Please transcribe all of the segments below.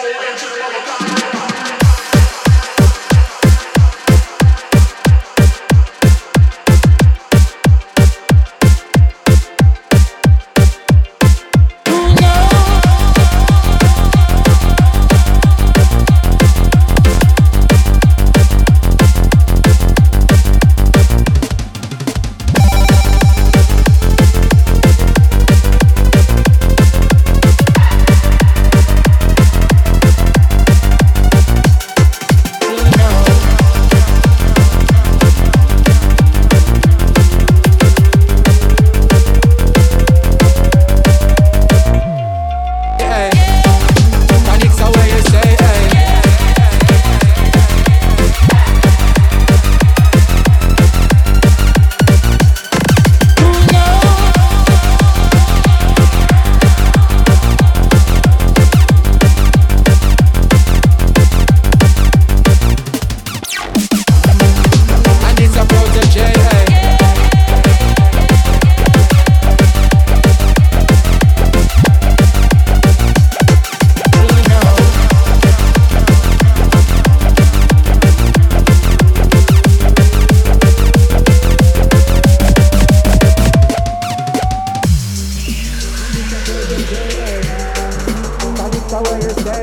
Hey,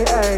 hey.